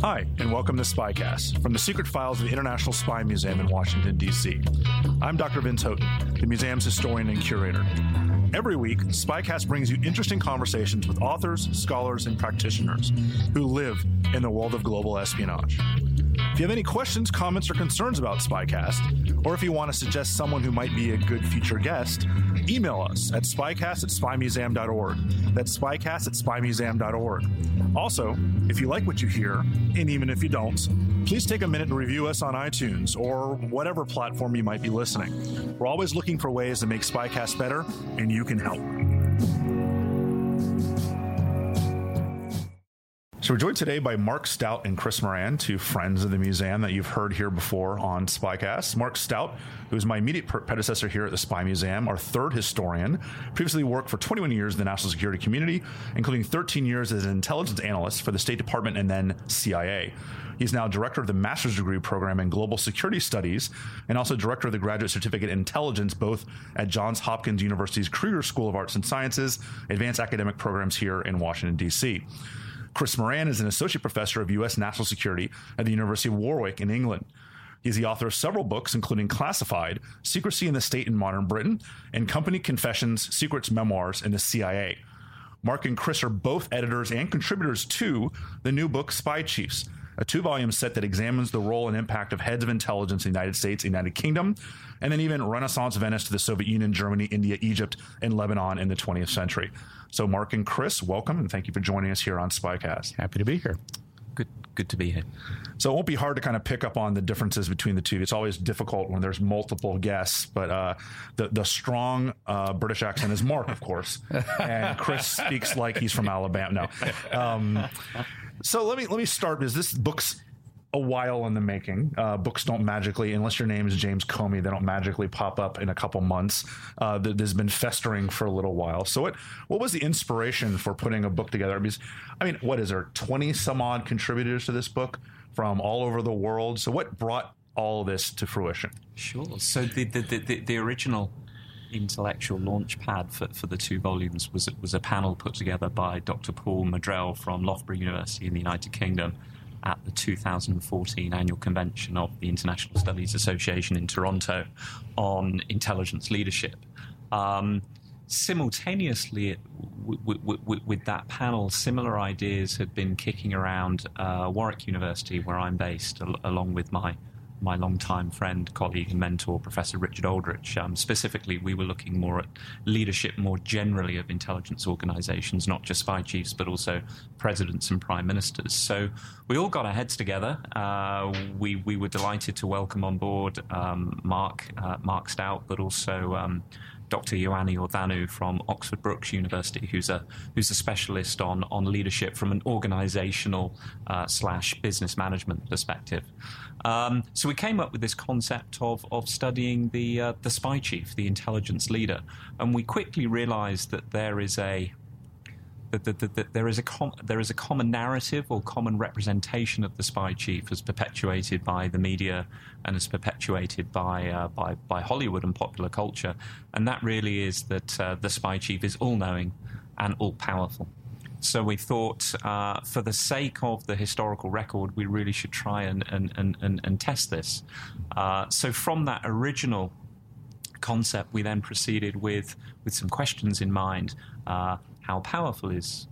Hi, and welcome to SpyCast, from the secret files of the International Spy Museum in Washington, D.C. I'm Dr. Vince Houghton, the museum's historian and curator. Every week, SpyCast brings you interesting conversations with authors, scholars, and practitioners who live in the world of global espionage. If you have any questions, comments, or concerns about SpyCast, or if you want to suggest someone who might be a good future guest, email us at spycast@spymuseum.org. That's spycast@spymuseum.org. Also, if you like what you hear, and even if you don't, please take a minute and review us on iTunes or whatever platform you might be listening. We're always looking for ways to make SpyCast better, and you can help. So we're joined today by Mark Stout and Chris Moran, two friends of the museum that you've heard here before on SpyCast. Mark Stout, who is my immediate predecessor here at the Spy Museum, our third historian, previously worked for 21 years in the national security community, including 13 years as an intelligence analyst for the State Department and then CIA. He's now director of the master's degree program in global security studies and also director of the graduate certificate in intelligence, both at Johns Hopkins University's Krieger School of Arts and Sciences, advanced academic programs here in Washington, D.C. Chris Moran is an associate professor of U.S. national security at the University of Warwick in England. He's the author of several books, including Classified, Secrecy in the State in Modern Britain, and Company Confessions, Secrets, Memoirs, and the CIA. Mark and Chris are both editors and contributors to the new book, Spy Chiefs, a two-volume set that examines the role and impact of heads of intelligence in the United States, United Kingdom, and then even Renaissance Venice to the Soviet Union, Germany, India, Egypt, and Lebanon in the 20th century. So Mark and Chris, welcome, and thank you for joining us here on SpyCast. Happy to be here. Good to be here. So it won't be hard to kind of pick up on the differences between the two. It's always difficult when there's multiple guests, but the strong British accent is Mark, of course, and Chris speaks like he's from Alabama. No. So let me start, because this book's a while in the making. Books don't magically, unless your name is James Comey, they don't magically pop up in a couple months. There's been festering for a little while. So what was the inspiration for putting a book together? Because, I mean, what is there, 20 some odd contributors to this book from all over the world? So what brought all this to fruition? Sure. So the original intellectual launchpad for the two volumes was a panel put together by Dr. Paul Madrell from Loughborough University in the United Kingdom at the 2014 annual convention of the International Studies Association in Toronto on intelligence leadership. Simultaneously with that panel, similar ideas had been kicking around Warwick University, where I'm based, along with my longtime friend, colleague, and mentor, Professor Richard Aldrich. Specifically, we were looking more at leadership more generally of intelligence organizations, not just spy chiefs, but also presidents and prime ministers. So we all got our heads together. We were delighted to welcome on board Mark Stout, but also Dr. Ioannis Orbanu from Oxford Brookes University, who's a specialist on leadership from an organizational / business management perspective. So we came up with this concept of studying the spy chief, the intelligence leader, and we quickly realized that there is a common narrative or common representation of the spy chief as perpetuated by the media and as perpetuated by Hollywood and popular culture, and that really is that the spy chief is all-knowing and all-powerful. So we thought, for the sake of the historical record, we really should try and test this. So from that original concept, we then proceeded with some questions in mind. How powerful is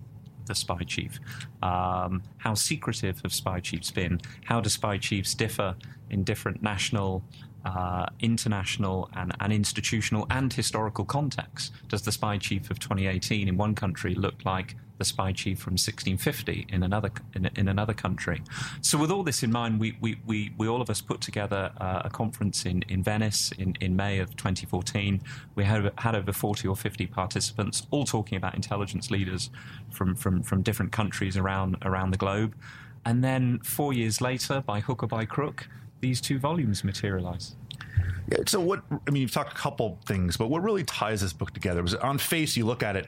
the spy chief? How secretive have spy chiefs been? How do spy chiefs differ in different national, international and institutional and historical contexts? Does the spy chief of 2018 in one country look like the spy chief from 1650 in another country? So with all this in mind, we all of us put together a conference in Venice in May of 2014. We had over 40 or 50 participants, all talking about intelligence leaders from different countries around the globe. And then 4 years later, by hook or by crook, these two volumes materialize. Yeah, so you've talked a couple things, but what really ties this book together was, on face, you look at it,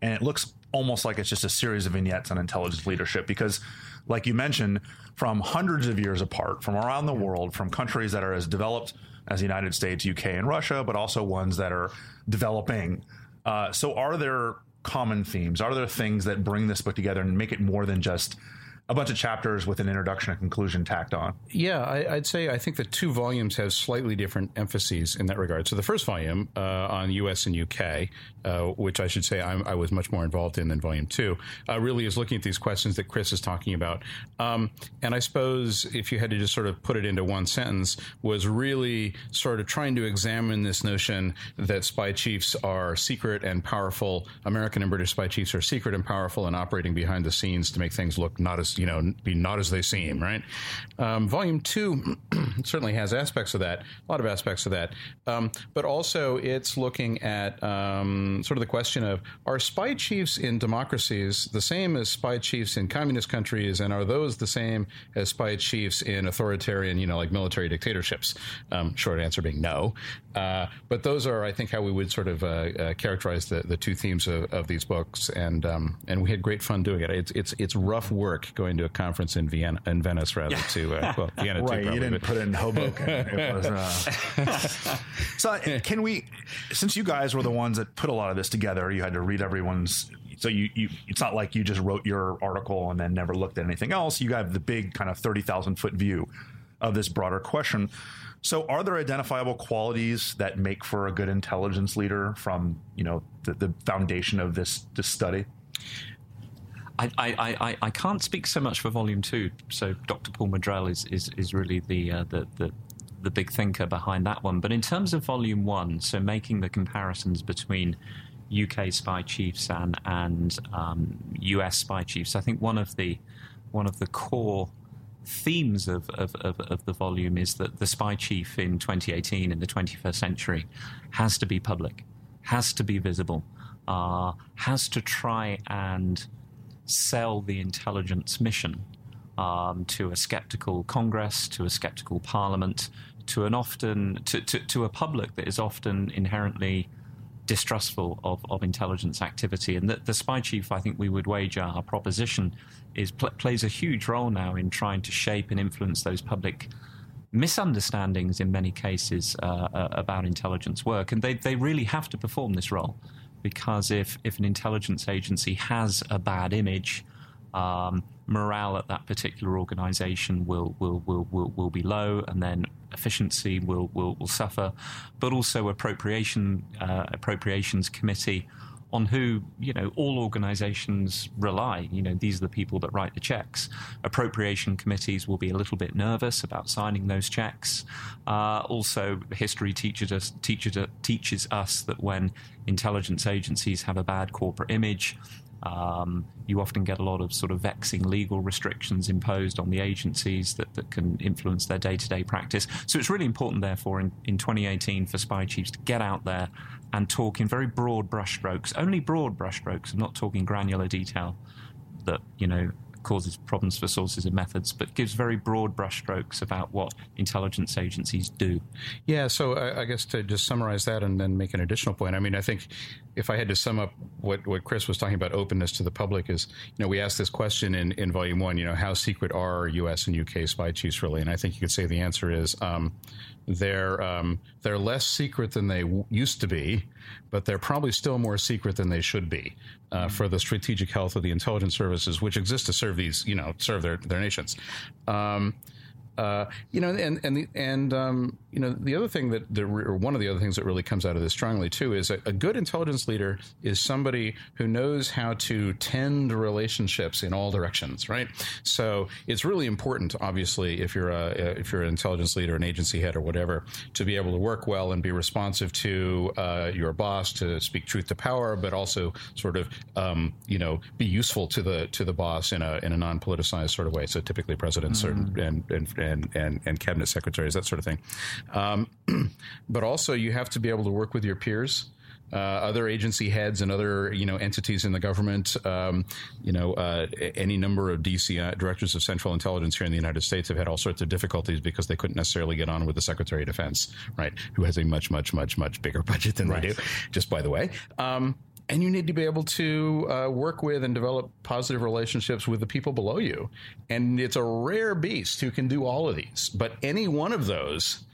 and it looks almost like it's just a series of vignettes on intelligence leadership, because, like you mentioned, from hundreds of years apart, from around the world, from countries that are as developed as the United States, UK, and Russia, but also ones that are developing. So are there common themes? Are there things that bring this book together and make it more than just a bunch of chapters with an introduction and conclusion tacked on? Yeah, I'd say I think the two volumes have slightly different emphases in that regard. So the first volume on U.S. and U.K., which I should say I was much more involved in than volume two, really is looking at these questions that Chris is talking about. And I suppose if you had to just sort of put it into one sentence, was really sort of trying to examine this notion that spy chiefs are secret and powerful. American and British spy chiefs are secret and powerful and operating behind the scenes to make things look not as, be not as they seem, right? Volume two certainly has aspects of that, a lot of aspects of that. But also it's looking at sort of the question of, are spy chiefs in democracies the same as spy chiefs in communist countries, and are those the same as spy chiefs in authoritarian, like military dictatorships? Short answer being no. But those are, I think, how we would sort of characterize the two themes of these books, and we had great fun doing it. It's rough work going to a conference in Vienna, in Venice, rather, to Vienna. Right, too, probably, you didn't put in Hoboken. It was, So can we, since you guys were the ones that put a lot of this together, you had to read everyone's. So you it's not like you just wrote your article and then never looked at anything else. You have the big kind of 30,000-foot view of this broader question. So are there identifiable qualities that make for a good intelligence leader from the foundation of this study? I can't speak so much for volume two. So Dr. Paul Madrell is really the big thinker behind that one. But in terms of volume one, so making the comparisons between UK spy chiefs and US spy chiefs, I think one of the core themes of the volume is that the spy chief in 2018, in the 21st century, has to be public, has to be visible, has to try and sell the intelligence mission to a skeptical Congress, to a skeptical Parliament, to a public that is often inherently distrustful of intelligence activity. And the spy chief, I think we would wager our proposition, is plays a huge role now in trying to shape and influence those public misunderstandings in many cases about intelligence work. And they really have to perform this role, because if an intelligence agency has a bad image, morale at that particular organization will be low, and then efficiency will suffer, but also appropriations committee, on who all organizations rely. These are the people that write the checks. Appropriation committees will be a little bit nervous about signing those checks. Also, history teaches us that when intelligence agencies have a bad corporate image, you often get a lot of sort of vexing legal restrictions imposed on the agencies that can influence their day-to-day practice. So it's really important, therefore, in 2018 for spy chiefs to get out there and talk in very broad brushstrokes, only broad brushstrokes, I'm not talking granular detail that, causes problems for sources and methods, but gives very broad brushstrokes about what intelligence agencies do. Yeah, so I guess to just summarize that and then make an additional point, I think if I had to sum up what Chris was talking about, openness to the public, is, we asked this question in Volume 1, how secret are U.S. and U.K. spy chiefs really? And I think you could say the answer is they're less secret than they used to be, but they're probably still more secret than they should be for the strategic health of the intelligence services, which exist to serve these, serve their nations. The other thing one of the other things that really comes out of this strongly too is a good intelligence leader is somebody who knows how to tend relationships in all directions, right? So it's really important, obviously, if you're an intelligence leader, an agency head, or whatever, to be able to work well and be responsive to your boss, to speak truth to power, but also sort of be useful to the boss in a non-politicized sort of way. So typically presidents mm-hmm. and cabinet secretaries, that sort of thing. But also you have to be able to work with your peers, other agency heads and other, entities in the government, any number of DCI, directors of central intelligence here in the United States, have had all sorts of difficulties because they couldn't necessarily get on with the Secretary of Defense, right, who has a much, much, much, much bigger budget than right. they do, just by the way. And you need to be able to work with and develop positive relationships with the people below you. And it's a rare beast who can do all of these. But any one of those,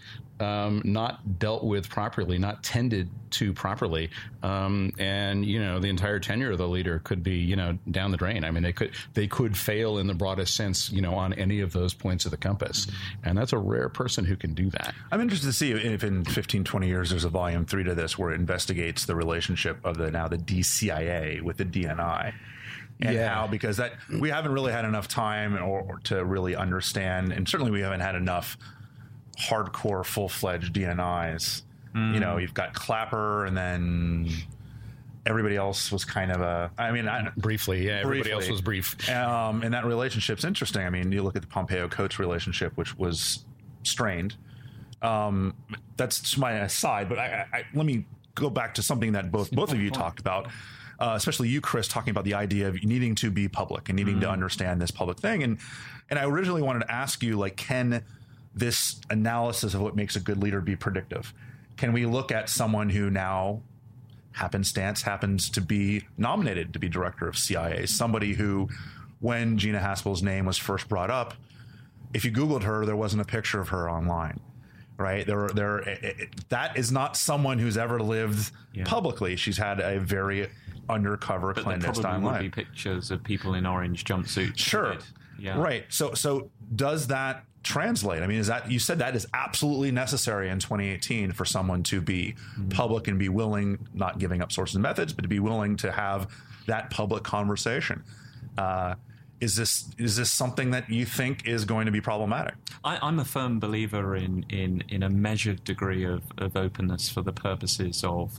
not dealt with properly, not tended to properly, and the entire tenure of the leader could be, down the drain. I mean, they could fail in the broadest sense, on any of those points of the compass. And that's a rare person who can do that. I'm interested to see if in 15, 20 years there's a volume 3 to this where it investigates the relationship of the DCIA with the DNI. And yeah. How, because that we haven't really had enough time or to really understand, and certainly we haven't had enough hardcore, full-fledged DNIs. Mm. You've got Clapper, and then everybody else was kind of briefly. Everybody else was brief. And that relationship's interesting. I mean, you look at the Pompeo-Coates relationship, which was strained. That's just my aside, but let me go back to something that both of you talked about, especially you, Chris, talking about the idea of needing to be public and needing to understand this public thing. And I originally wanted to ask you, can this analysis of what makes a good leader be predictive? Can we look at someone who now happens to be nominated to be director of CIA, somebody who, when Gina Haspel's name was first brought up, if you Googled her, there wasn't a picture of her online, right? That is not someone who's ever lived publicly. She's had a very undercover, clandestine life. But there probably would be pictures of people in orange jumpsuits. Sure. Yeah. Right. So does that translate? I mean, is that, you said that is absolutely necessary in 2018 for someone to be public and be willing, not giving up sources and methods, but to be willing to have that public conversation. Is this something that you think is going to be problematic? I'm a firm believer in a measured degree of openness for the purposes of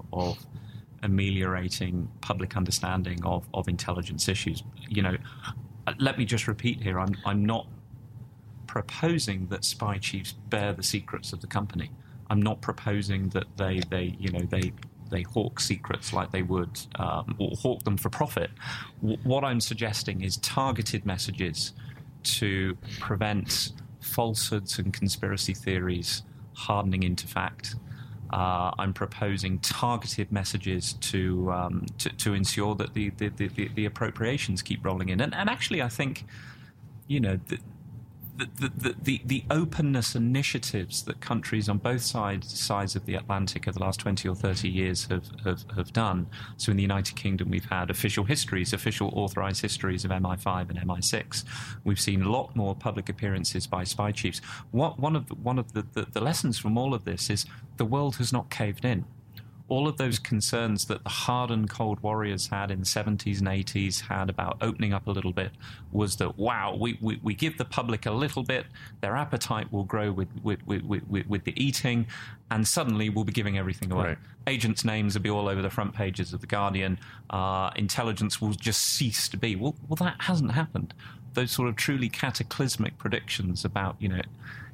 ameliorating public understanding of intelligence issues. Let me just repeat here, I'm not proposing that spy chiefs bear the secrets of the company. I'm not proposing that they hawk secrets like they would or hawk them for profit. What I'm suggesting is targeted messages to prevent falsehoods and conspiracy theories hardening into fact. I'm proposing targeted messages to ensure that the appropriations keep rolling in. And actually, I think, the openness initiatives that countries on both sides of the Atlantic over the last 20 or 30 years have done. So in the United Kingdom, we've had official authorised histories of MI5 and MI6. We've seen a lot more public appearances by spy chiefs. One of the lessons from all of this is the world has not caved in. All of those concerns that the hardened cold warriors had in the 70s and 80s had about opening up a little bit was that, wow, we give the public a little bit, their appetite will grow with the eating, and suddenly we'll be giving everything away. Right. Agents' names will be all over the front pages of The Guardian. Intelligence will just cease to be. Well, that hasn't happened. Those sort of truly cataclysmic predictions about,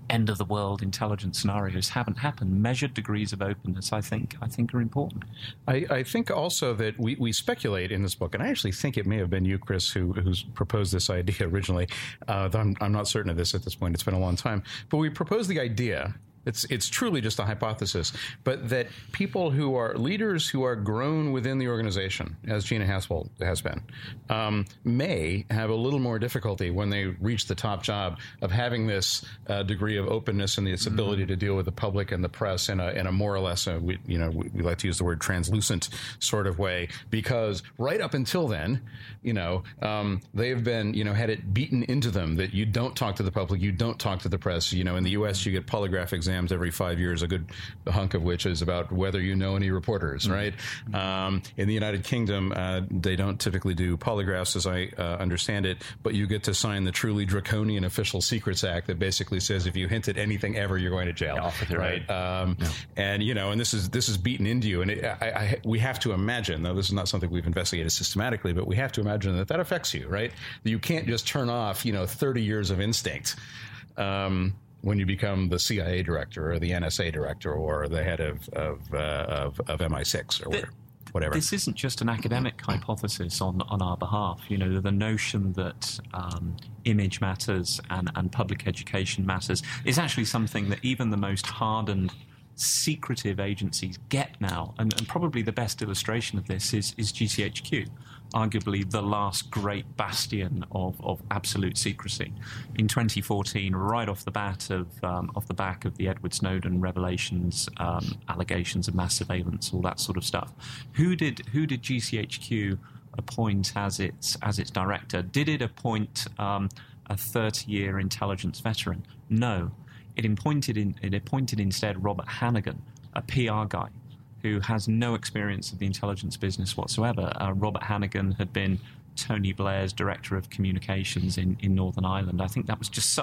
end of the world intelligence scenarios haven't happened. Measured degrees of openness, I think are important. I think also that we speculate in this book, and I actually think it may have been you, Chris, who's proposed this idea originally. I'm not certain of this at this point. It's been a long time. But we proposed the idea It's truly just a hypothesis, but that people who are leaders who are grown within the organization, as Gina Haspel has been, may have a little more difficulty when they reach the top job of having this degree of openness and this ability to deal with the public and the press in a more or less, we like to use the word translucent sort of way, because right up until then, they've been, had it beaten into them that you don't talk to the public, you don't talk to the press. In the U.S. you get polygraph exams every 5 years, a good hunk of which is about whether you know any reporters, right? In the United Kingdom, they don't typically do polygraphs, as I understand it, but you get to sign the truly draconian Official Secrets Act that basically says if you hint at anything ever, you're going to jail, right? And and this is beaten into you, and we have to imagine, though this is not something we've investigated systematically, but we have to imagine that affects you, right? You can't just turn off 30 years of instinct. When you become the CIA director or the NSA director or the head of MI6 or whatever. This isn't just an academic hypothesis on our behalf. The notion that image matters and public education matters is actually something that even the most hardened secretive agencies get now. And probably the best illustration of this is GCHQ, arguably the last great bastion of absolute secrecy. In 2014, right off the bat off the back of the Edward Snowden revelations, allegations of mass surveillance, all that sort of stuff, who did GCHQ appoint as its director? Did it appoint a 30-year intelligence veteran? No. It appointed instead Robert Hannigan, a PR guy who has no experience of the intelligence business whatsoever. Robert Hannigan had been Tony Blair's Director of Communications in Northern Ireland. I think that was just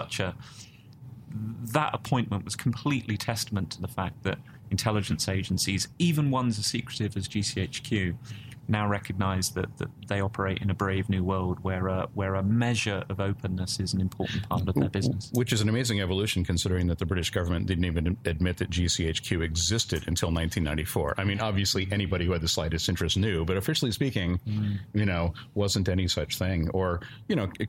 that appointment was completely testament to the fact that intelligence agencies, even ones as secretive as GCHQ, now recognise that they operate in a brave new world where a measure of openness is an important part of their business. Which is an amazing evolution, considering that the British government didn't even admit that GCHQ existed until 1994. I mean, obviously anybody who had the slightest interest knew, but officially speaking, wasn't any such thing. Or,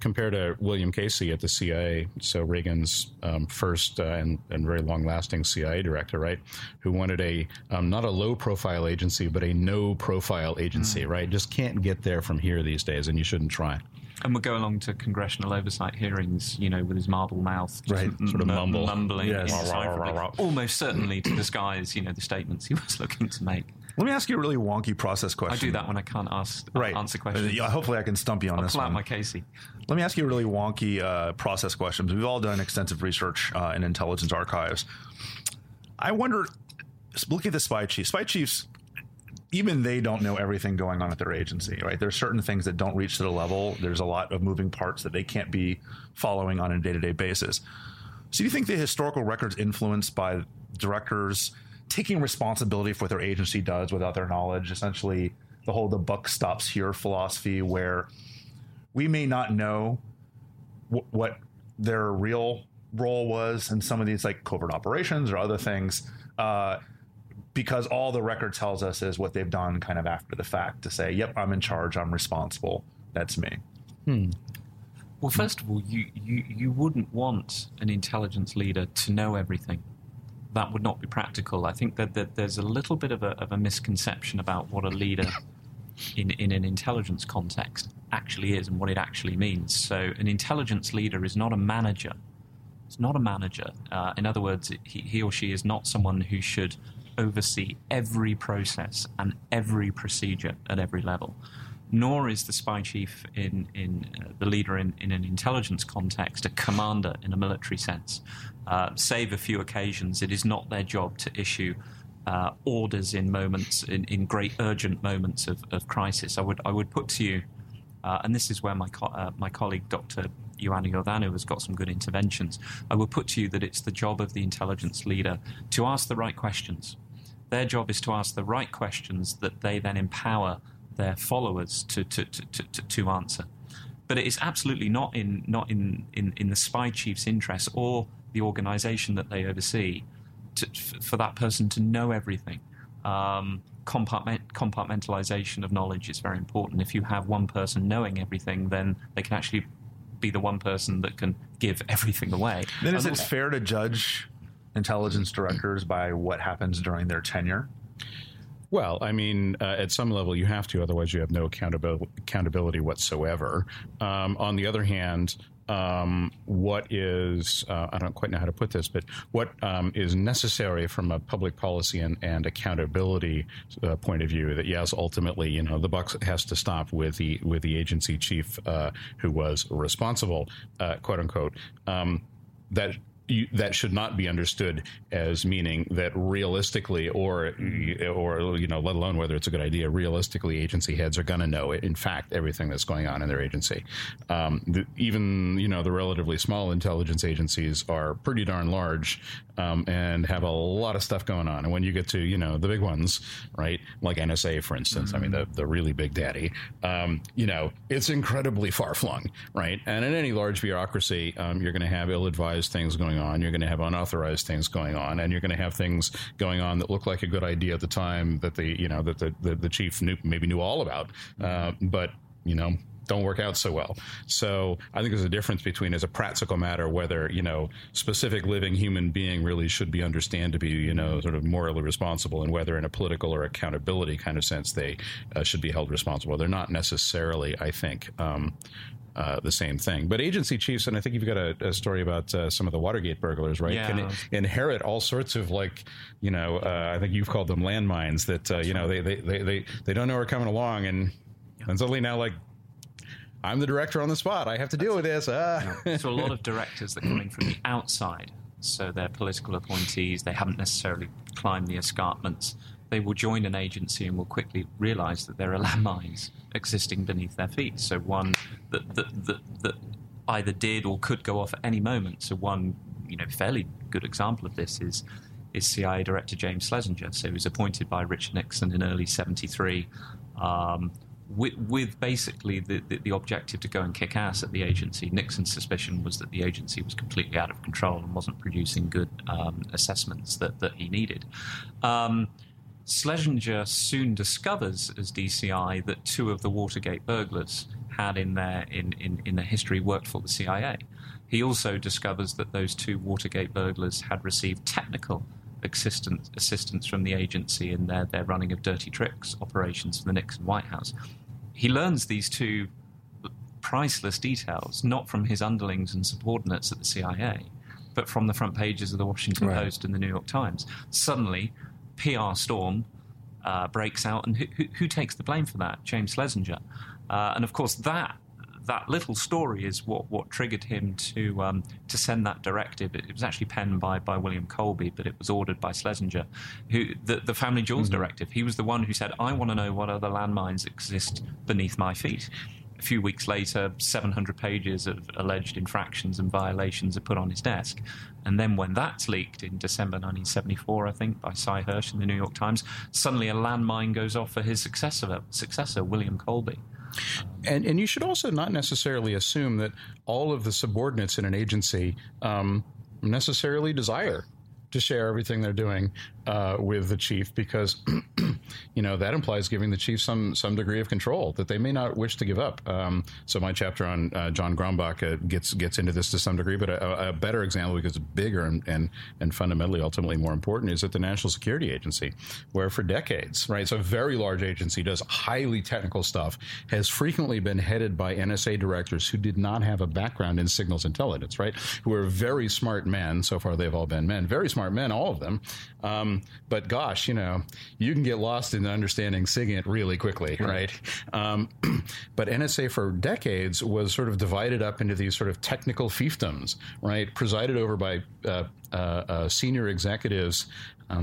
compared to William Casey at the CIA, so Reagan's first and very long-lasting CIA director, right, who wanted a not a low-profile agency, but a no-profile agency. Right? Just can't get there from here these days, and you shouldn't try. And we'll go along to congressional oversight hearings, with his marble mouth, just right? Sort of mumbling, yes. Almost certainly to disguise, the statements he was looking to make. Let me ask you a really wonky process question. I do that when I can't answer questions. Hopefully I can stump you on this one. I'll pull out my Casey. Let me ask you a really wonky process question. We've all done extensive research in intelligence archives. I wonder, look at the Spy Chiefs. Spy Chiefs, even they don't know everything going on at their agency, right? There's certain things that don't reach to the level. There's a lot of moving parts that they can't be following on a day-to-day basis. So do you think the historical record's influenced by directors taking responsibility for what their agency does without their knowledge? Essentially, the whole "the buck stops here" philosophy, where we may not know what their real role was in some of these like covert operations or other things, because all the record tells us is what they've done kind of after the fact to say, yep, I'm in charge, I'm responsible, that's me. Well, first of all, you wouldn't want an intelligence leader to know everything. That would not be practical. I think that there's a little bit of a misconception about what a leader in an intelligence context actually is and what it actually means. So an intelligence leader is not a manager. It's not a manager. In other words, he or she is not someone who should oversee every process and every procedure at every level, nor is the spy chief in the leader in an intelligence context a commander in a military sense. Save a few occasions, it is not their job to issue orders in great urgent moments of crisis. I would put to you, and this is where my colleague Dr. Ioannis Orbanu has got some good interventions. I would put to you that it's the job of the intelligence leader to ask the right questions. Their job is to ask the right questions that they then empower their followers to answer. But it is absolutely not in the spy chief's interest or the organization that they oversee for that person to know everything. Compartmentalization of knowledge is very important. If you have one person knowing everything, then they can actually be the one person that can give everything away. Then is it fair to judge intelligence directors by what happens during their tenure? Well, I mean, at some level you have to, otherwise you have no accountability whatsoever. On the other hand, what is, I don't quite know how to put this, but what is necessary from a public policy and accountability point of view, that yes, ultimately, you know, the buck has to stop with the agency chief who was responsible, quote unquote, that should not be understood as meaning that realistically, or you know, let alone whether it's a good idea, realistically, agency heads are going to know, in fact, everything that's going on in their agency. Even, you know, the relatively small intelligence agencies are pretty darn large and have a lot of stuff going on. And when you get to, you know, the big ones, right, like NSA, for instance, I mean, the really big daddy, you know, it's incredibly far-flung, right? And in any large bureaucracy, you're going to have ill-advised things going on, you're going to have unauthorized things going on, and you're going to have things going on that look like a good idea at the time that the chief maybe knew all about, but you know, don't work out so well. So I think there's a difference between, as a practical matter, whether, you know, specific living human being really should be understood to be, you know, sort of morally responsible, and whether in a political or accountability kind of sense they should be held responsible. They're not necessarily, I think, the same thing. But agency chiefs, and I think you've got a story about some of the Watergate burglars, right? Yeah. Can inherit all sorts of, like, you know, I think you've called them landmines that, you know, they don't know are coming along, and suddenly now, like, I'm the director on the spot. I have to deal with this. Yeah. So a lot of directors that come in from the outside, so they're political appointees, they haven't necessarily climbed the escarpments, they will join an agency and will quickly realize that there are landmines existing beneath their feet. So one that either did or could go off at any moment. So one, you know, fairly good example of this is CIA Director James Schlesinger. So he was appointed by Richard Nixon in early 1973 with basically the objective to go and kick ass at the agency. Nixon's suspicion was that the agency was completely out of control and wasn't producing good assessments that he needed. Schlesinger soon discovers as DCI that two of the Watergate burglars had in their history worked for the CIA. He also discovers that those two Watergate burglars had received technical assistance from the agency in their running of dirty tricks operations for the Nixon White House. He learns these two priceless details, not from his underlings and subordinates at the CIA, but from the front pages of the Washington Post and the New York Times. Suddenly, PR storm breaks out, and who takes the blame for that? James Schlesinger. And of course, that little story is what triggered him to send that directive. It was actually penned by William Colby, but it was ordered by Schlesinger, who the Family Jewels directive. He was the one who said, "I want to know what other landmines exist beneath my feet." A few weeks later, 700 pages of alleged infractions and violations are put on his desk. And then when that's leaked in December 1974, I think, by Cy Hirsch in the New York Times, suddenly a landmine goes off for his successor William Colby. And you should also not necessarily assume that all of the subordinates in an agency necessarily desire to share everything they're doing with the chief, because you know, that implies giving the chief some degree of control that they may not wish to give up. So my chapter on John Grumbach gets into this to some degree, but a better example, because it's bigger and fundamentally, ultimately more important, is at the National Security Agency, where for decades, right, so a very large agency does highly technical stuff, has frequently been headed by NSA directors who did not have a background in signals intelligence, right, who are very smart men. So far they've all been men, very smart men, all of them. But gosh, you know, you can get lost in understanding SIGINT really quickly, right? But NSA for decades was sort of divided up into these sort of technical fiefdoms, right? Presided over by senior executives,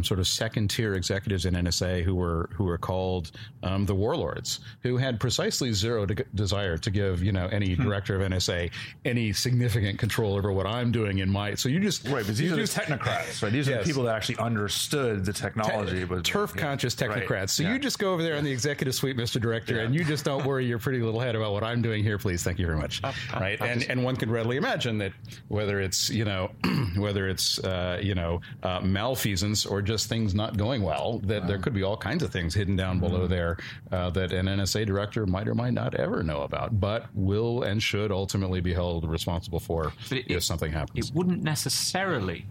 sort of second-tier executives in NSA who were called the warlords, who had precisely zero desire to give, you know, any director of NSA any significant control over what I'm doing in my. So you just right, but these are the technocrats, right? These are the people that actually understood the technology, but turf-conscious technocrats. Right. So you just go over there in the executive suite, Mr. Director, and you just don't worry your pretty little head about what I'm doing here, please. Thank you very much. Right, and one could readily imagine that whether it's, you know, malfeasance or just things not going well, that there could be all kinds of things hidden down below there that an NSA director might or might not ever know about, but will and should ultimately be held responsible for if something happens. It wouldn't necessarily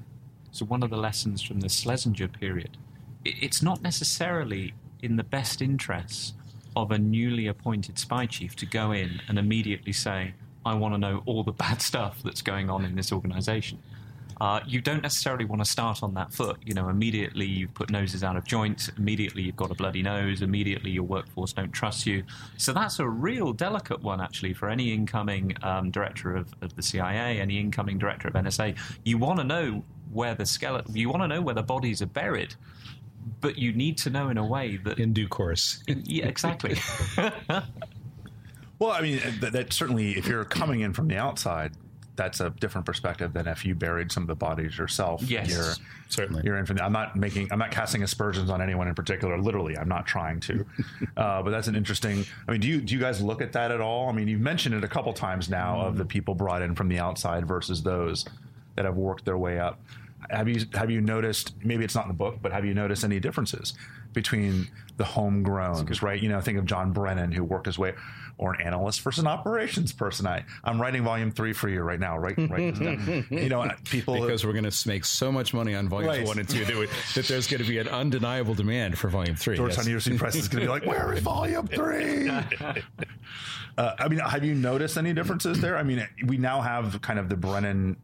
So one of the lessons from the Schlesinger period, it's not necessarily in the best interests of a newly appointed spy chief to go in and immediately say, I want to know all the bad stuff that's going on in this organization. You don't necessarily want to start on that foot. You know, immediately you've put noses out of joint, immediately you've got a bloody nose, immediately your workforce don't trust you. So that's a real delicate one, actually, for any incoming director of the CIA, any incoming director of NSA. You want to know where the skeleton, you want to know where the bodies are buried, but you need to know in a way that... In due course. Yeah, exactly. Well, I mean, that certainly, if you're coming in from the outside, that's a different perspective than if you buried some of the bodies yourself. Yes, certainly. You're in from the, I'm not casting aspersions on anyone in particular. Literally, I'm not trying to. But that's an interesting. I mean, do you guys look at that at all? I mean, you've mentioned it a couple times now of the people brought in from the outside versus those that have worked their way up. Have you noticed, maybe it's not in the book, but have you noticed any differences between the homegrown? Right? You know, think of John Brennan, who worked his way, or an analyst versus an operations person. I'm writing volume 3 for you right now. Right. You know, people, because we're going to make so much money on volumes 1 and 2 that there's going to be an undeniable demand for volume 3. Georgetown University Press is going to be like, where is volume 3? I mean, have you noticed any differences there? I mean, we now have kind of the Brennan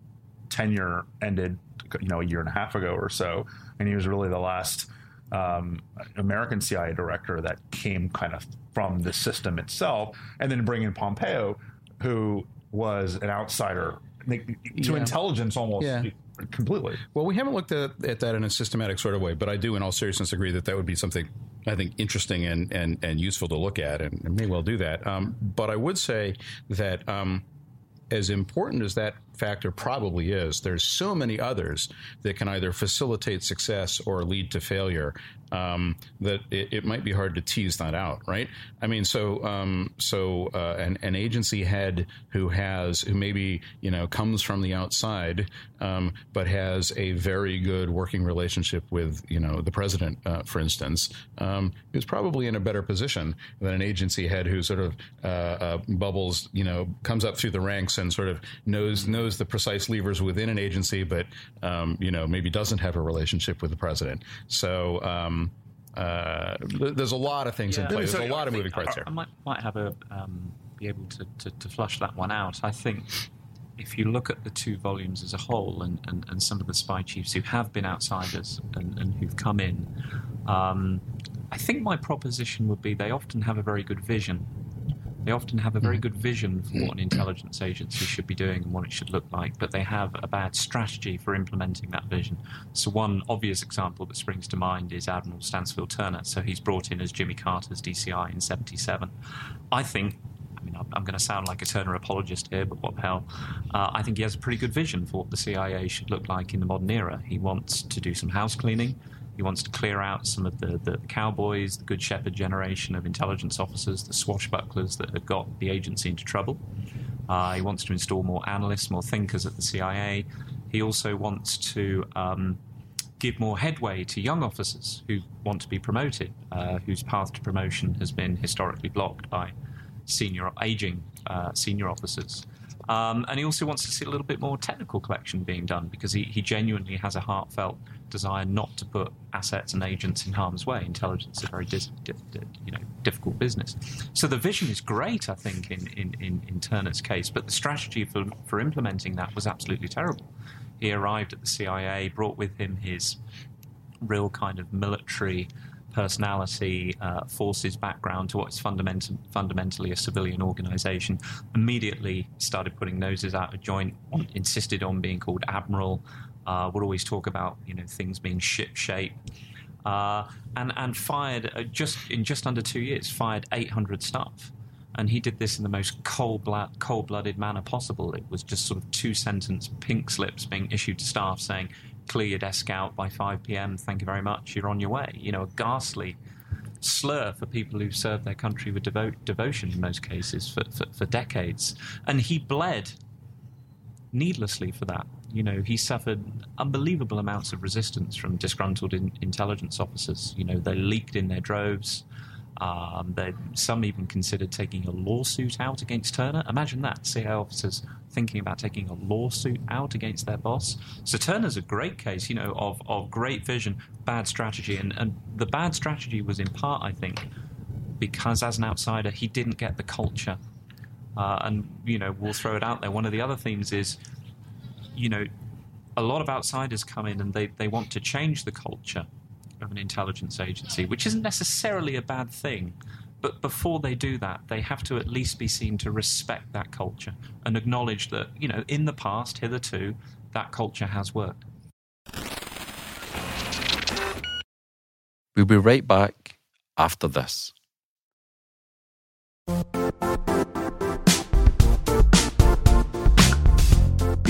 tenure ended, you know, a year and a half ago or so, and he was really the last American CIA director that came kind of from the system itself, and then bring in Pompeo, who was an outsider to intelligence almost. Yeah. Completely. Well, we haven't looked at that in a systematic sort of way, but I do in all seriousness agree that would be something I think interesting and useful to look at, and may well do that. But I would say that as important as that factor probably is, there's so many others that can either facilitate success or lead to failure that it might be hard to tease that out, right? I mean, so an agency head who maybe, you know, comes from the outside but has a very good working relationship with, you know, the president, for instance, is probably in a better position than an agency head who sort of bubbles, you know, comes up through the ranks and sort of knows the precise levers within an agency, but, you know, maybe doesn't have a relationship with the president. So there's a lot of things in play. There's a lot of moving parts there. I might have be able to flush that one out. I think if you look at the 2 volumes as a whole and some of the spy chiefs who have been outsiders and who've come in, I think my proposition would be they often have a very good vision. They often have a very good vision for what an intelligence agency should be doing and what it should look like, but they have a bad strategy for implementing that vision. So one obvious example that springs to mind is Admiral Stansfield Turner. So he's brought in as Jimmy Carter's DCI in 77. I'm going to sound like a Turner apologist here, but what the hell? I think he has a pretty good vision for what the CIA should look like in the modern era. He wants to do some house cleaning. He wants to clear out some of the cowboys, the Good Shepherd generation of intelligence officers, the swashbucklers that have got the agency into trouble. He wants to install more analysts, more thinkers at the CIA. He also wants to give more headway to young officers who want to be promoted, whose path to promotion has been historically blocked by aging senior officers. And he also wants to see a little bit more technical collection being done, because he genuinely has a heartfelt desire not to put assets and agents in harm's way. Intelligence is a very difficult business. So the vision is great, I think, in Turner's case, but the strategy for implementing that was absolutely terrible. He arrived at the CIA, brought with him his real kind of military personality, forces background to what's fundamentally a civilian organization, immediately started putting noses out of joint, insisted on being called Admiral, would always talk about, you know, things being ship-shape, and fired, just under 2 years, fired 800 staff. And he did this in the most cold-blooded manner possible. It was just sort of 2-sentence pink slips being issued to staff saying, clear your desk out by 5 p.m., thank you very much, you're on your way. You know, a ghastly slur for people who've served their country with devotion in most cases for decades. And he bled needlessly for that. You know, he suffered unbelievable amounts of resistance from disgruntled intelligence officers. You know, they leaked in their droves. Some even considered taking a lawsuit out against Turner. Imagine that, CIA officers thinking about taking a lawsuit out against their boss. So Turner's a great case, you know, of great vision, bad strategy. And the bad strategy was in part, I think, because as an outsider, he didn't get the culture. And, you know, we'll throw it out there. One of the other themes is, you know, a lot of outsiders come in and they want to change the culture of an intelligence agency, which isn't necessarily a bad thing. But before they do that, they have to at least be seen to respect that culture and acknowledge that, you know, in the past, hitherto, that culture has worked. We'll be right back after this.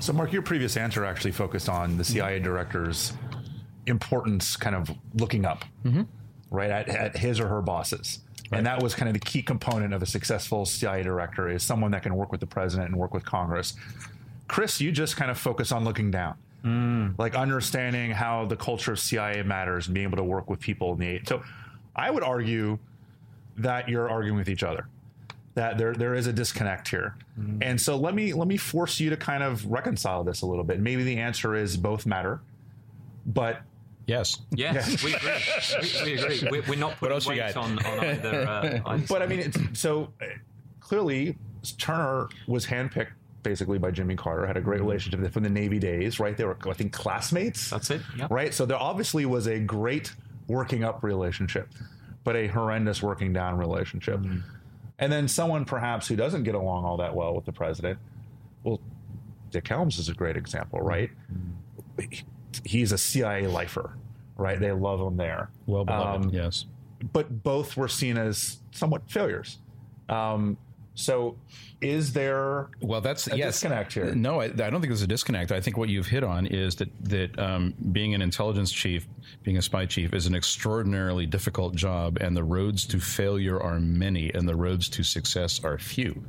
So, Mark, your previous answer actually focused on the CIA director's importance kind of looking up, right, at his or her bosses. Right. And that was kind of the key component of a successful CIA director is someone that can work with the president and work with Congress. Chris, you just kind of focus on looking down, like understanding how the culture of CIA matters and being able to work with people in the aid. So I would argue that you're arguing with each other. That there is a disconnect here. And so let me force you to kind of reconcile this a little bit. Maybe the answer is both matter, but... Yes, we agree. We're not putting weight on either. But I mean, so clearly Turner was handpicked basically by Jimmy Carter, had a great relationship from the Navy days, right? They were, I think, classmates. That's it, yeah. Right? So there obviously was a great working up relationship, but a horrendous working down relationship. And then someone perhaps who doesn't get along all that well with the president, well, Dick Helms is a great example, right? He's a CIA lifer, right? They love him there. Well beloved, yes. But both were seen as somewhat failures. So is there a disconnect here? No, I don't think there's a disconnect. I think what you've hit on is that being an intelligence chief, being a spy chief, is an extraordinarily difficult job, and the roads to failure are many, and the roads to success are few.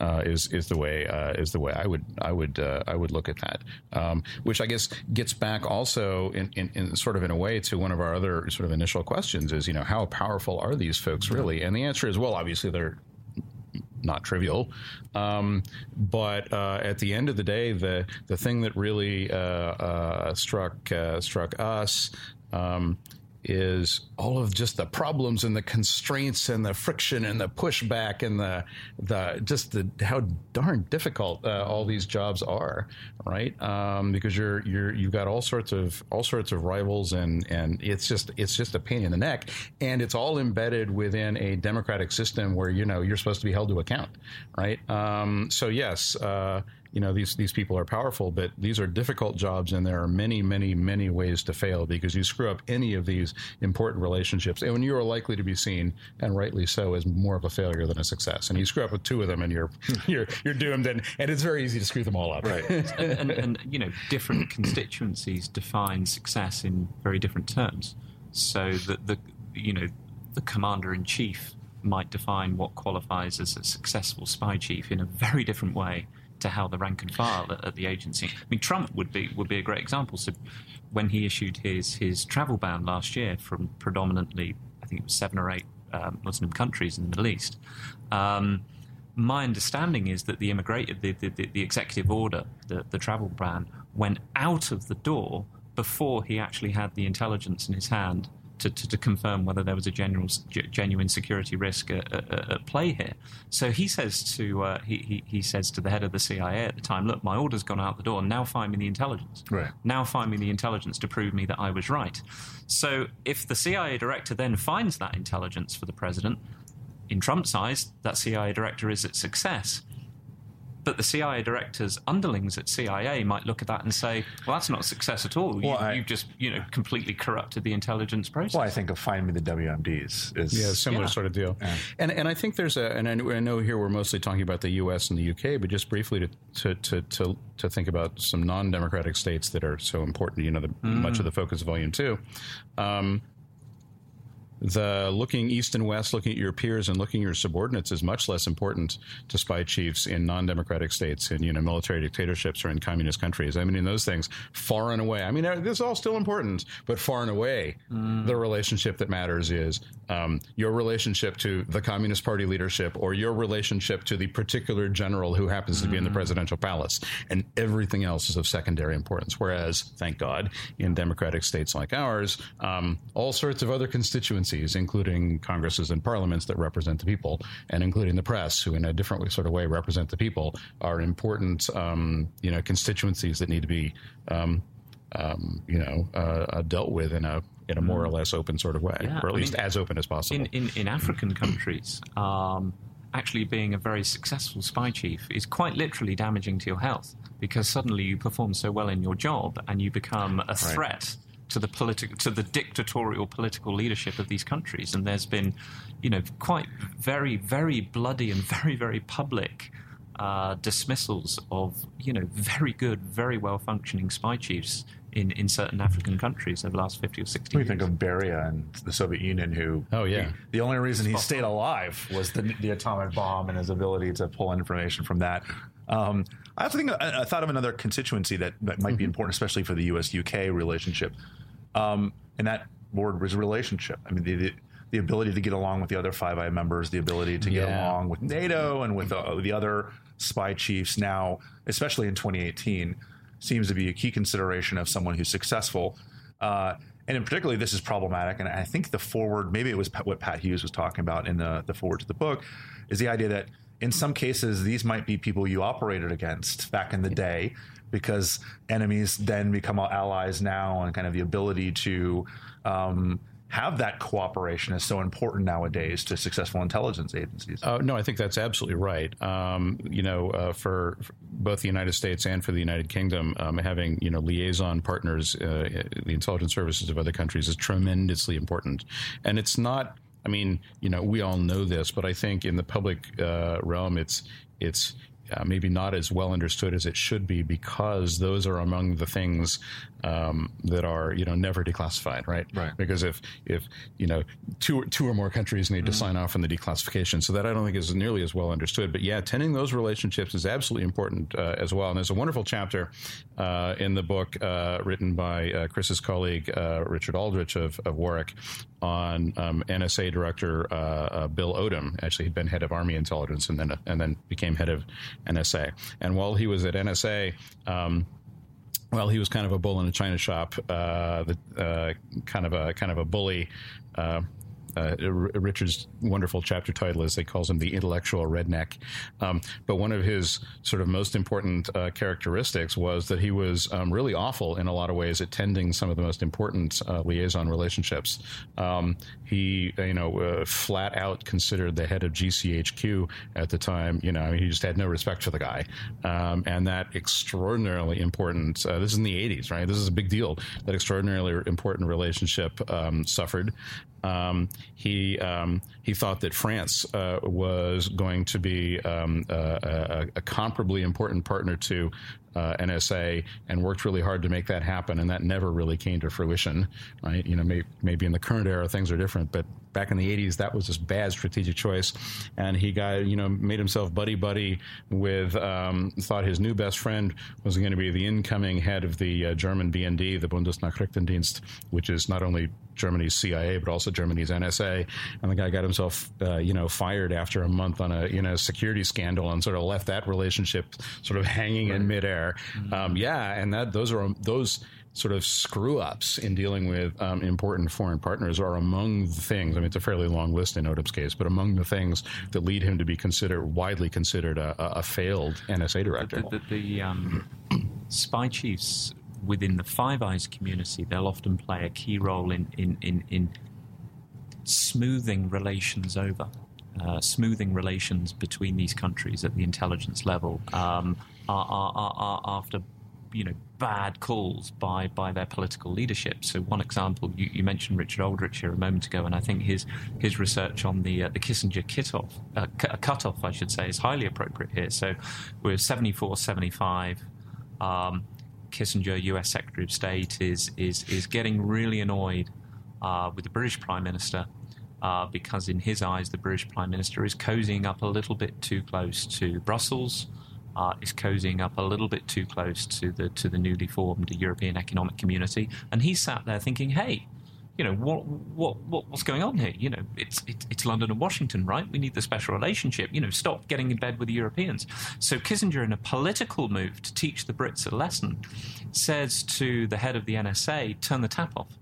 Is the way I would look at that, which I guess gets back also in sort of in a way to one of our other sort of initial questions is, you know, how powerful are these folks really? And the answer is, well, obviously they're not trivial, but at the end of the day, the thing that really struck us is all of just the problems and the constraints and the friction and the pushback and the how darn difficult all these jobs are, right? Because you've got all sorts of rivals and it's just a pain in the neck, and it's all embedded within a democratic system where, you know, you're supposed to be held to account, right? So yes. You know, these people are powerful, but these are difficult jobs, and there are many, many, many ways to fail because you screw up any of these important relationships, and you are likely to be seen, and rightly so, as more of a failure than a success. And you screw up with two of them, and you're doomed, and it's very easy to screw them all up. Right. and you know, different constituencies define success in very different terms. So that the commander in chief might define what qualifies as a successful spy chief in a very different way to how the rank and file at the agency. I mean, Trump would be a great example. So when he issued his travel ban last year from predominantly, I think it was 7 or 8 Muslim countries in the Middle East, my understanding is that the executive order, the travel ban, went out of the door before he actually had the intelligence in his hand to confirm whether there was a genuine security risk at play here. So he says to he says to the head of the CIA at the time, look, my order's gone out the door, now find me the intelligence. Right. Now find me the intelligence to prove me that I was right. So if the CIA director then finds that intelligence for the president, in Trump's eyes, that CIA director is at success. But the CIA director's underlings at CIA might look at that and say, well, that's not a success at all. You've just, completely corrupted the intelligence process. Well, I think of Find Me the WMDs. Similar sort of deal. Yeah. And I think there's and I know here we're mostly talking about the U.S. and the U.K., but just briefly to think about some non-democratic states that are so important, much of the focus of Volume 2. The looking east and west, looking at your peers and looking at your subordinates is much less important to spy chiefs in non-democratic states, in military dictatorships or in communist countries. In those things, far and away. This is all still important, but far and away, the relationship that matters is your relationship to the Communist Party leadership or your relationship to the particular general who happens to be in the presidential palace. And everything else is of secondary importance. Whereas, thank God, in democratic states like ours, all sorts of other constituencies, including Congresses and parliaments that represent the people, and including the press, who in a different sort of way represent the people, are important, constituencies that need to be, dealt with in a more or less open sort of way, or at least as open as possible. In African countries, actually being a very successful spy chief is quite literally damaging to your health, because suddenly you perform so well in your job and you become a threat to the dictatorial political leadership of these countries. And there's been, quite very, very bloody and very, very public dismissals of, very good, very well-functioning spy chiefs in certain African countries over the last 50 or 60 years. We think of Beria and the Soviet Union, who... Oh, yeah. The only reason he stayed alive was the atomic bomb and his ability to pull information from that. I also think I thought of another constituency that might be important, especially for the U.S.-UK relationship, and that word was relationship. The ability to get along with the other Five Eye members, the ability to get along with NATO and with the other spy chiefs now, especially in 2018, seems to be a key consideration of someone who's successful. And in particular, this is problematic. And I think the forward, maybe it was what Pat Hughes was talking about in the forward to the book, is the idea that in some cases, these might be people you operated against back in the day, because enemies then become allies now, and kind of the ability to have that cooperation is so important nowadays to successful intelligence agencies. No, I think that's absolutely right. For both the United States and for the United Kingdom, having liaison partners, the intelligence services of other countries is tremendously important, and it's not. We all know this, but I think in the public realm, it's maybe not as well understood as it should be, because those are among the things that are never declassified, right? Right. Because if two or more countries need to sign off on the declassification, so that I don't think is nearly as well understood. But tending those relationships is absolutely important as well. And there's a wonderful chapter in the book written by Chris's colleague Richard Aldrich of Warwick on NSA Director Bill Odom. Actually, he'd been head of Army Intelligence and then became head of NSA. And while he was at NSA, he was kind of a bull in a china shop, kind of a bully. Richard's wonderful chapter title is, he calls him the intellectual redneck. But one of his sort of most important characteristics was that he was really awful in a lot of ways at tending some of the most important liaison relationships. He, flat out considered the head of GCHQ at the time, he just had no respect for the guy. And that extraordinarily important, this is in the 80s, right? This is a big deal. That extraordinarily important relationship suffered. He thought that France was going to be a comparably important partner to NSA, and worked really hard to make that happen, and that never really came to fruition, right? Maybe in the current era things are different, but back in the 80s that was this bad strategic choice, and he got made himself buddy with thought his new best friend was going to be the incoming head of the German BND, the Bundesnachrichtendienst, which is not only Germany's CIA but also Germany's NSA, and the guy got himself fired after a month on a security scandal, and sort of left that relationship sort of hanging in midair. And those sort of screw-ups in dealing with important foreign partners are among the things, it's a fairly long list in Odom's case, but among the things that lead him to be widely considered a failed NSA director. The spy chiefs within the Five Eyes community, they'll often play a key role in smoothing relations over. smoothing relations between these countries at the intelligence level are after, you know, bad calls by their political leadership. So one example, you mentioned Richard Aldrich here a moment ago, and I think his research on the Kissinger cutoff, I should say, is highly appropriate here. So we're 74, 75. Kissinger, U.S. Secretary of State, is getting really annoyed with the British Prime Minister because in his eyes the British Prime Minister is cozying up a little bit too close to Brussels, is cozying up a little bit too close to the newly formed European Economic Community, and he sat there thinking, hey, you know, what's going on here? You know, it's London and Washington, right? We need the special relationship. You know, stop getting in bed with the Europeans. So Kissinger, in a political move to teach the Brits a lesson, says to the head of the NSA, turn the tap off.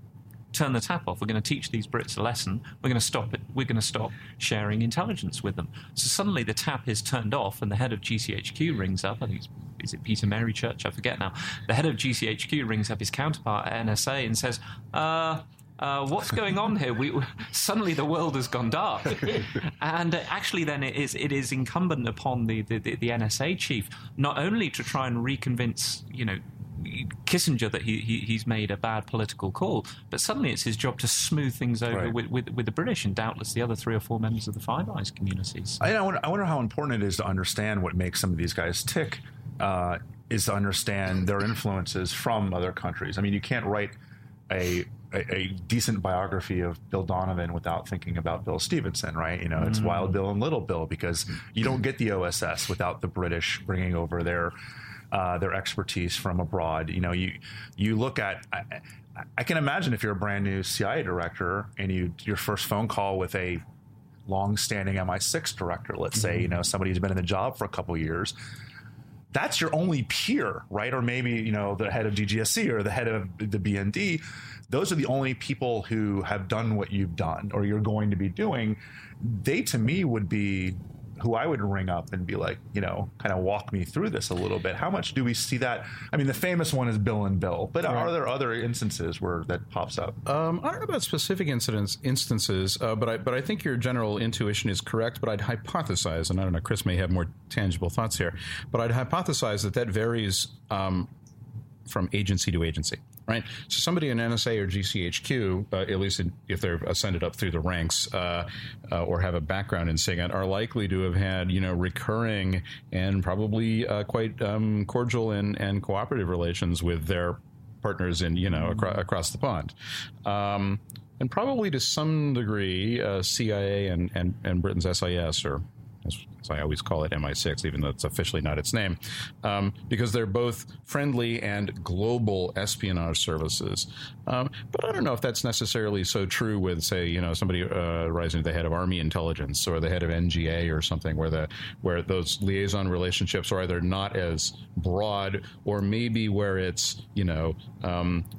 Turn the tap off. We're going to teach these Brits a lesson. We're going to stop it. We're going to stop sharing intelligence with them. So suddenly the tap is turned off, and the head of GCHQ rings up. I think is it Peter Marychurch? I forget now. The head of GCHQ rings up his counterpart at NSA and says, what's going on here? Suddenly the world has gone dark. And actually then it is incumbent upon the NSA chief not only to try and reconvince, you know, Kissinger that he's made a bad political call, but suddenly it's his job to smooth things over with the British and doubtless the other three or four members of the Five Eyes communities. I wonder how important it is to understand what makes some of these guys tick, is to understand their influences from other countries. I mean, you can't write a decent biography of Bill Donovan without thinking about Bill Stevenson, right? You know, it's Wild Bill and Little Bill, because you don't get the OSS without the British bringing over their expertise from abroad. You know, you look at. I can imagine if you're a brand new CIA director and your first phone call with a long-standing MI6 director, let's say, you know, somebody who's been in the job for a couple of years. That's your only peer, right? Or maybe, you know, the head of DGSC or the head of the BND. Those are the only people who have done what you've done or you're going to be doing. They, to me, would be who I would ring up and be like, you know, kind of walk me through this a little bit. How much do we see that? I mean, the famous one is Bill and Bill, but are there other instances where that pops up? I don't know about specific instances, but I think your general intuition is correct. But I'd hypothesize, and I don't know, Chris may have more tangible thoughts here, but I'd hypothesize that varies from agency to agency. Right. So somebody in NSA or GCHQ, at least if they're ascended up through the ranks or have a background in SIGINT, are likely to have had, you know, recurring and probably quite cordial and cooperative relations with their partners in, you know, across the pond. And probably to some degree, CIA and Britain's SIS, or as I always call it, MI6, even though it's officially not its name, because they're both friendly and global espionage services. But I don't know if that's necessarily so true with, say, you know, somebody rising to the head of Army Intelligence or the head of NGA or something, where those liaison relationships are either not as broad or maybe where it's, you know,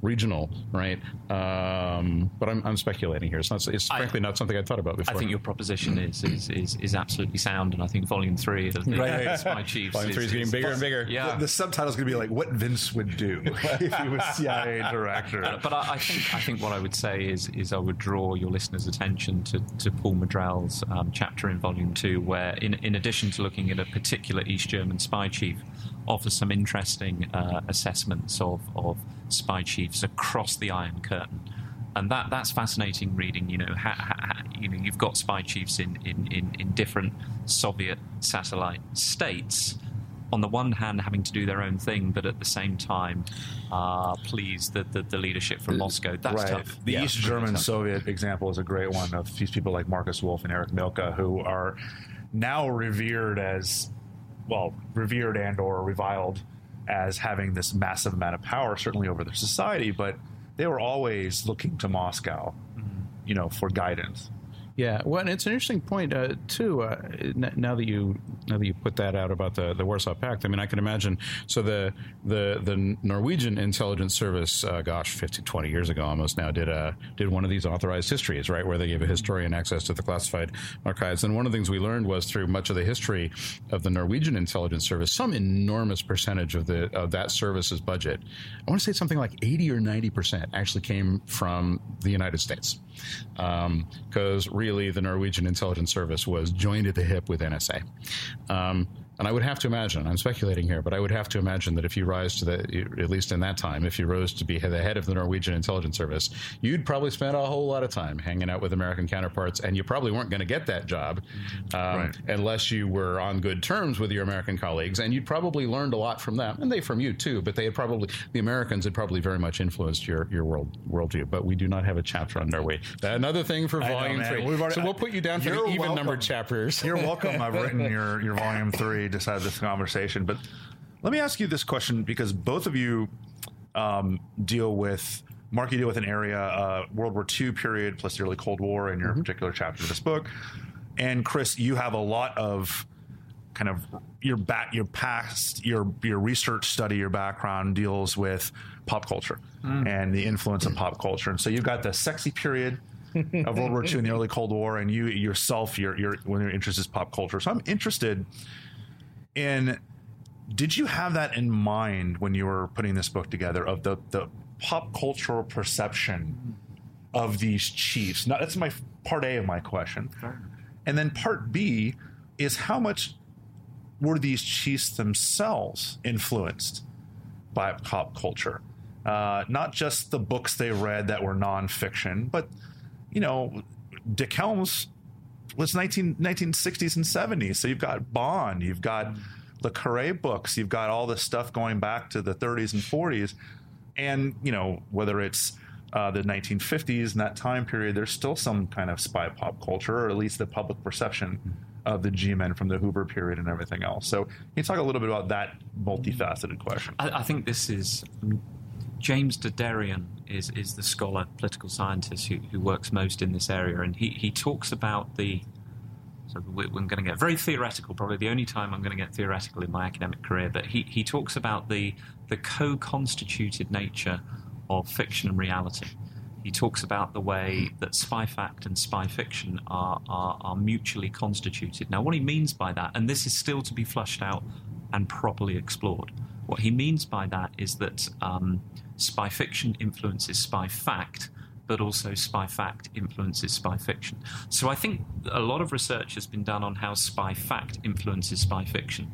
regional, right? But I'm speculating here. It's frankly not something I'd thought about before. I think your proposition is absolutely sound, and I think Volume 3 of the Spy Chiefs. Volume 3 is getting bigger and bigger. Yeah. The subtitle's going to be like, what Vince would do if he was CIA director. But I think what I would say is I would draw your listeners' attention to Paul Madrell's chapter in Volume 2, where in addition to looking at a particular East German spy chief, offers some interesting assessments of spy chiefs across the Iron Curtain. And that's fascinating reading. You know, you've got spy chiefs in different Soviet satellite states. On the one hand, having to do their own thing, but at the same time, please the leadership from Moscow. That's tough. The East German Soviet example is a great one of these people like Marcus Wolf and Erich Milka, who are now revered and or reviled as having this massive amount of power, certainly over their society, but they were always looking to Moscow, you know, for guidance. Yeah, well, and it's an interesting point too. Now that you put that out about the Warsaw Pact, I mean, I can imagine. So the Norwegian intelligence service, 15-20 years ago almost now, did one of these authorized histories, right, where they gave a historian access to the classified archives. And one of the things we learned was through much of the history of the Norwegian intelligence service, some enormous percentage of that service's budget, I want to say something like 80 or 90%, actually came from the United States, because really the Norwegian intelligence service was joined at the hip with NSA. And I would have to imagine, I'm speculating here, but I would have to imagine that if you rise to the, at least in that time, if you rose to be the head of the Norwegian intelligence service, you'd probably spend a whole lot of time hanging out with American counterparts, and you probably weren't going to get that job unless you were on good terms with your American colleagues, and you'd probably learned a lot from them, and they from you too, but they had probably, the Americans had probably very much influenced your worldview, but we do not have a chapter on Norway. Another thing for volume 3. So we'll put you down for the even-numbered chapters. You're welcome. I've written your volume 3 to have this conversation, but let me ask you this question, because both of you deal with, Mark, you deal with an area, World War II period plus the early Cold War in your particular chapter of this book, and Chris, you have a lot of kind of your past, your research study, your background deals with pop culture and the influence of pop culture, and so you've got the sexy period of World War II and the early Cold War, and you yourself, your interest is pop culture. So I'm interested in, did you have that in mind when you were putting this book together, of the pop cultural perception of these chiefs? Now, that's my part A of my question. Sure. And then part B is, how much were these chiefs themselves influenced by pop culture? Not just the books they read that were nonfiction, but, you know, Dick Helms was 1960s and 70s. So you've got Bond, you've got the Carré books, you've got all this stuff going back to the 30s and 40s. And, you know, whether it's the 1950s and that time period, there's still some kind of spy pop culture, or at least the public perception of the G-men from the Hoover period and everything else. So can you talk a little bit about that multifaceted question? I think this is... James Tadderian is the scholar, political scientist who works most in this area, and he talks about the... So we're going to get very theoretical, probably the only time I'm going to get theoretical in my academic career, but he talks about the co-constituted nature of fiction and reality. He talks about the way that spy fact and spy fiction are mutually constituted. Now, what he means by that, and this is still to be fleshed out and properly explored, what he means by that is that... spy fiction influences spy fact, but also spy fact influences spy fiction. So I think a lot of research has been done on how spy fact influences spy fiction.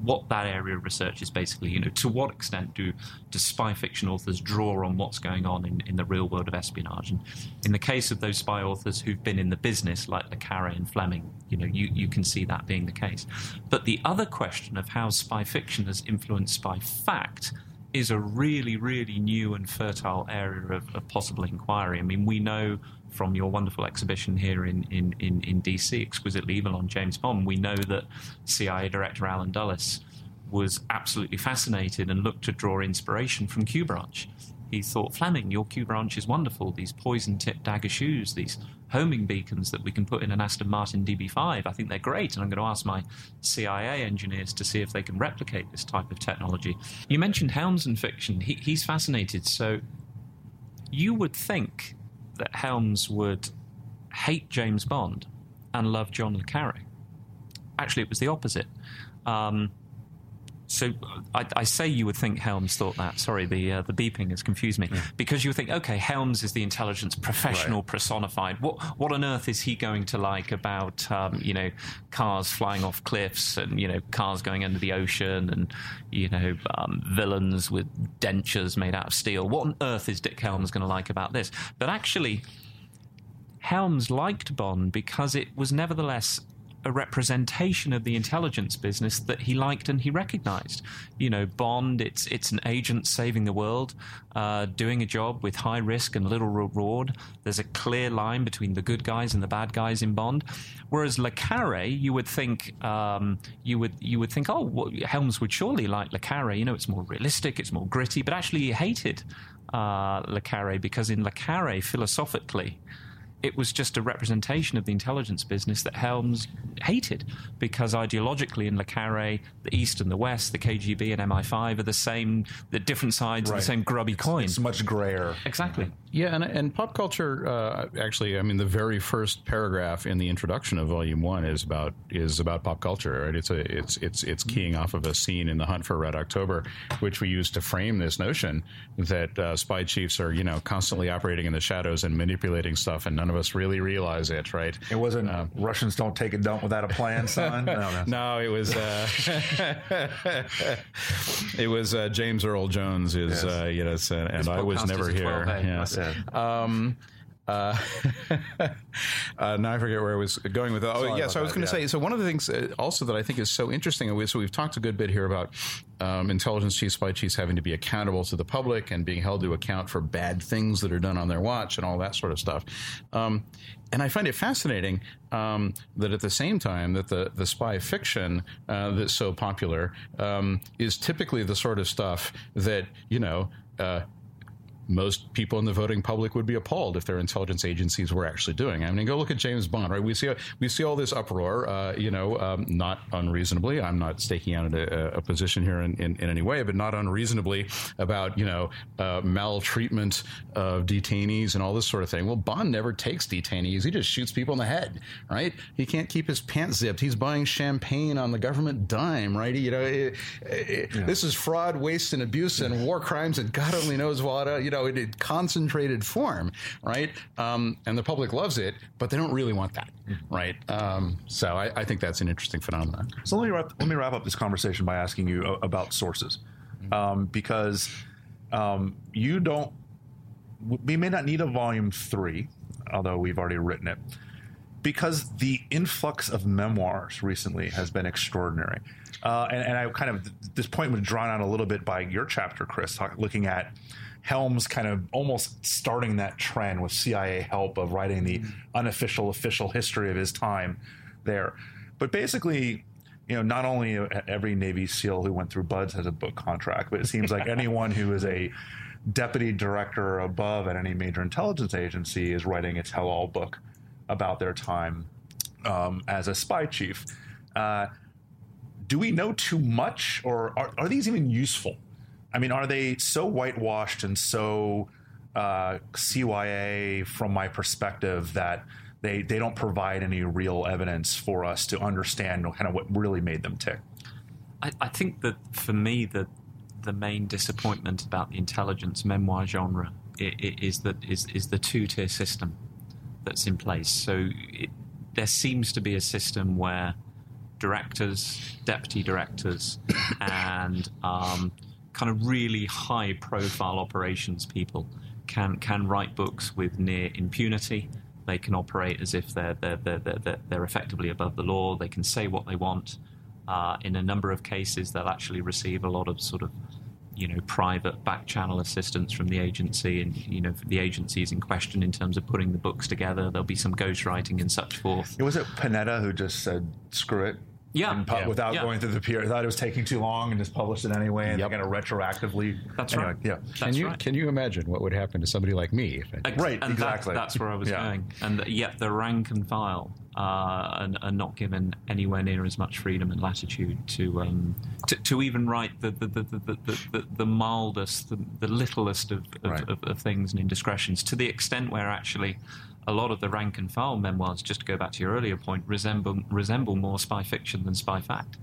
What that area of research is basically, you know, to what extent do spy fiction authors draw on what's going on in the real world of espionage? And in the case of those spy authors who've been in the business, like Le Carré and Fleming, you know, you can see that being the case. But the other question of how spy fiction has influenced spy fact is a really, really new and fertile area of possible inquiry. I mean, we know from your wonderful exhibition here in D.C., Exquisitely Evil on James Bond, we know that CIA Director Alan Dulles was absolutely fascinated and looked to draw inspiration from Q Branch. He thought, Fleming, your Q Branch is wonderful, these poison-tipped dagger shoes, these homing beacons that we can put in an Aston Martin DB5. I think they're great, and I'm going to ask my CIA engineers to see if they can replicate this type of technology. You mentioned Helms in fiction. He's fascinated. So you would think that Helms would hate James Bond and love John Le Carré. Actually, it was the opposite. So I say you would think Helms thought that. Sorry, the beeping has confused me. Yeah. Because you would think, okay, Helms is the intelligence professional personified. What on earth is he going to like about, you know, cars flying off cliffs and, you know, cars going under the ocean and, you know, villains with dentures made out of steel? What on earth is Dick Helms going to like about this? But actually, Helms liked Bond because it was nevertheless a representation of the intelligence business that he liked and he recognized. You know, Bond, it's an agent saving the world, doing a job with high risk and little reward. There's a clear line between the good guys and the bad guys in Bond. Whereas Le Carré, you would think, you would think, oh, well, Helms would surely like Le Carré. You know, it's more realistic, it's more gritty. But actually, he hated Le Carré, because in Le Carré, philosophically, it was just a representation of the intelligence business that Helms hated, because ideologically in Le Carré, the East and the West, the KGB and MI5 are the same, the different sides of the same grubby coin. It's much grayer. Exactly. Yeah, and pop culture, actually, I mean, the very first paragraph in the introduction of Volume 1 is about pop culture, right? It's keying off of a scene in The Hunt for Red October, which we use to frame this notion that spy chiefs are, you know, constantly operating in the shadows and manipulating stuff, and none of us really realize it, right? It wasn't Russians don't take a dump without a plan, son. No, it was it was James Earl Jones is and I was never here. Yes. Now I forget where I was going with that. So I was going to say, so one of the things also that I think is so interesting, and so we've talked a good bit here about intelligence chiefs, spy chiefs having to be accountable to the public and being held to account for bad things that are done on their watch and all that sort of stuff. And I find it fascinating that at the same time that the spy fiction that's so popular is typically the sort of stuff that, most people in the voting public would be appalled if their intelligence agencies were actually doing. I mean, go look at James Bond, right? We see all this uproar, not unreasonably. I'm not staking out a position here in any way, but not unreasonably about, maltreatment of detainees and all this sort of thing. Well, Bond never takes detainees. He just shoots people in the head, right? He can't keep his pants zipped. He's buying champagne on the government dime, right? This is fraud, waste, and abuse and war crimes and God only knows what, in concentrated form, right? And the public loves it, but they don't really want that, right? So I think that's an interesting phenomenon. So let me wrap up this conversation by asking you about sources, because we may not need a volume 3, although we've already written it, because the influx of memoirs recently has been extraordinary. And I kind of, this point was drawn out a little bit by your chapter, Chris, looking at Helms kind of almost starting that trend with CIA help of writing the unofficial, official history of his time there. But basically, not only every Navy SEAL who went through BUDS has a book contract, but it seems like anyone who is a deputy director or above at any major intelligence agency is writing a tell-all book about their time as a spy chief. Do we know too much, or are these even useful? I mean, are they so whitewashed and so CYA from my perspective that they don't provide any real evidence for us to understand kind of what really made them tick? I think that for me, the main disappointment about the intelligence memoir genre is the two-tier system that's in place. So there seems to be a system where directors, deputy directors, and kind of really high-profile operations people can write books with near impunity. They can operate as if they're effectively above the law. They can say what they want. In a number of cases, they'll actually receive a lot of sort of private back-channel assistance from the agency and the agencies in question in terms of putting the books together. There'll be some ghostwriting and such forth. Was it Panetta who just said screw it? Without going through the peer, I thought it was taking too long and just published it anyway, and they're going to retroactively. That's right. Yeah. Can you imagine what would happen to somebody like me? Exactly. That's where I was going. And yet the rank and file are not given anywhere near as much freedom and latitude to even write the mildest, the littlest of things and indiscretions, to the extent where actually a lot of the rank and file memoirs, just to go back to your earlier point, resemble more spy fiction than spy fact,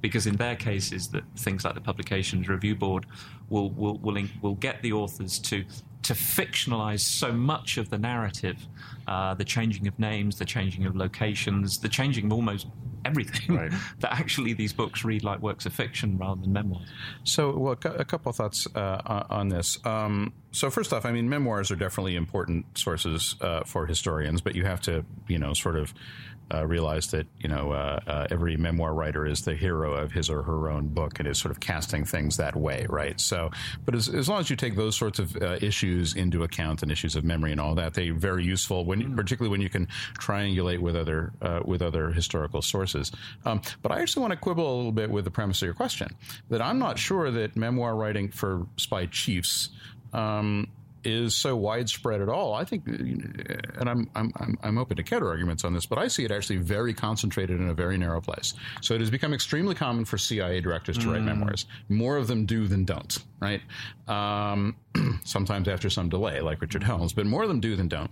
because in their cases, that things like the Publications Review Board will get the authors to fictionalize so much of the narrative, the changing of names, the changing of locations, the changing of almost everything, right, that actually these books read like works of fiction rather than memoirs. So, a couple of thoughts on this. So first off, I mean, memoirs are definitely important sources for historians, but you have to, sort of realize that, every memoir writer is the hero of his or her own book and is sort of casting things that way, right? So, but as long as you take those sorts of issues into account and issues of memory and all that, they're very useful, particularly when you can triangulate with other historical sources. But I actually want to quibble a little bit with the premise of your question, that I'm not sure that memoir writing for spy chiefs is so widespread at all. I think, and I'm open to counter arguments on this, but I see it actually very concentrated in a very narrow place. So it has become extremely common for CIA directors to write memoirs. More of them do than don't, right? Sometimes after some delay, like Richard Helms, but more of them do than don't.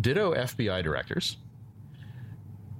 Ditto FBI directors.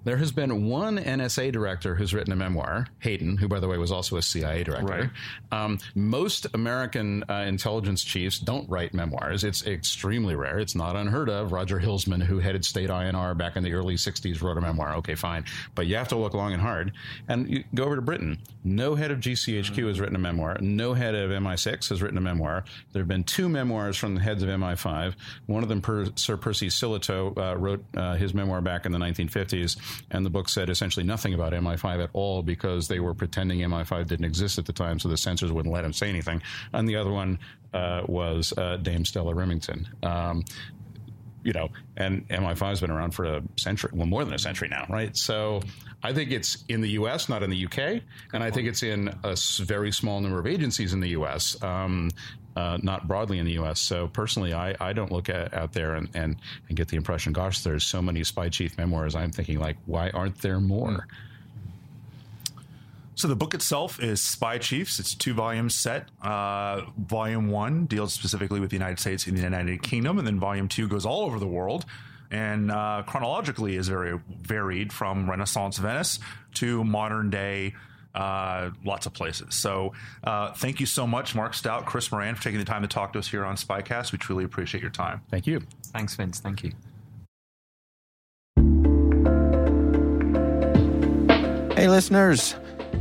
There has been one NSA director who's written a memoir, Hayden, who, by the way, was also a CIA director. Right. Most American intelligence chiefs don't write memoirs. It's extremely rare. It's not unheard of. Roger Hilsman, who headed State INR back in the early 60s, wrote a memoir. Okay, fine. But you have to look long and hard. And you go over to Britain. No head of GCHQ has written a memoir. No head of MI6 has written a memoir. There have been two memoirs from the heads of MI5. One of them, Sir Percy Sillitoe, wrote his memoir back in the 1950s. And the book said essentially nothing about MI5 at all because they were pretending MI5 didn't exist at the time, so the censors wouldn't let him say anything. And the other one was Dame Stella Rimington. And MI5's been around for a century, well, more than a century now, right? So I think it's in the U.S., not in the U.K., and I think it's in a very small number of agencies in the U.S., not broadly in the U.S. So personally, I don't look out there and get the impression, gosh, there's so many spy chief memoirs. I'm thinking, like, why aren't there more? So the book itself is Spy Chiefs. It's a two-volume set. Volume 1 deals specifically with the United States and the United Kingdom, and then Volume 2 goes all over the world. And chronologically is very varied from Renaissance Venice to modern-day lots of places. So thank you so much, Mark Stout, Chris Moran, for taking the time to talk to us here on SpyCast. We truly appreciate your time. Thank you. Thanks, Vince. Thank you. Hey, listeners.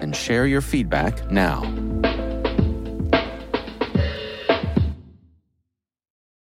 and share your feedback now.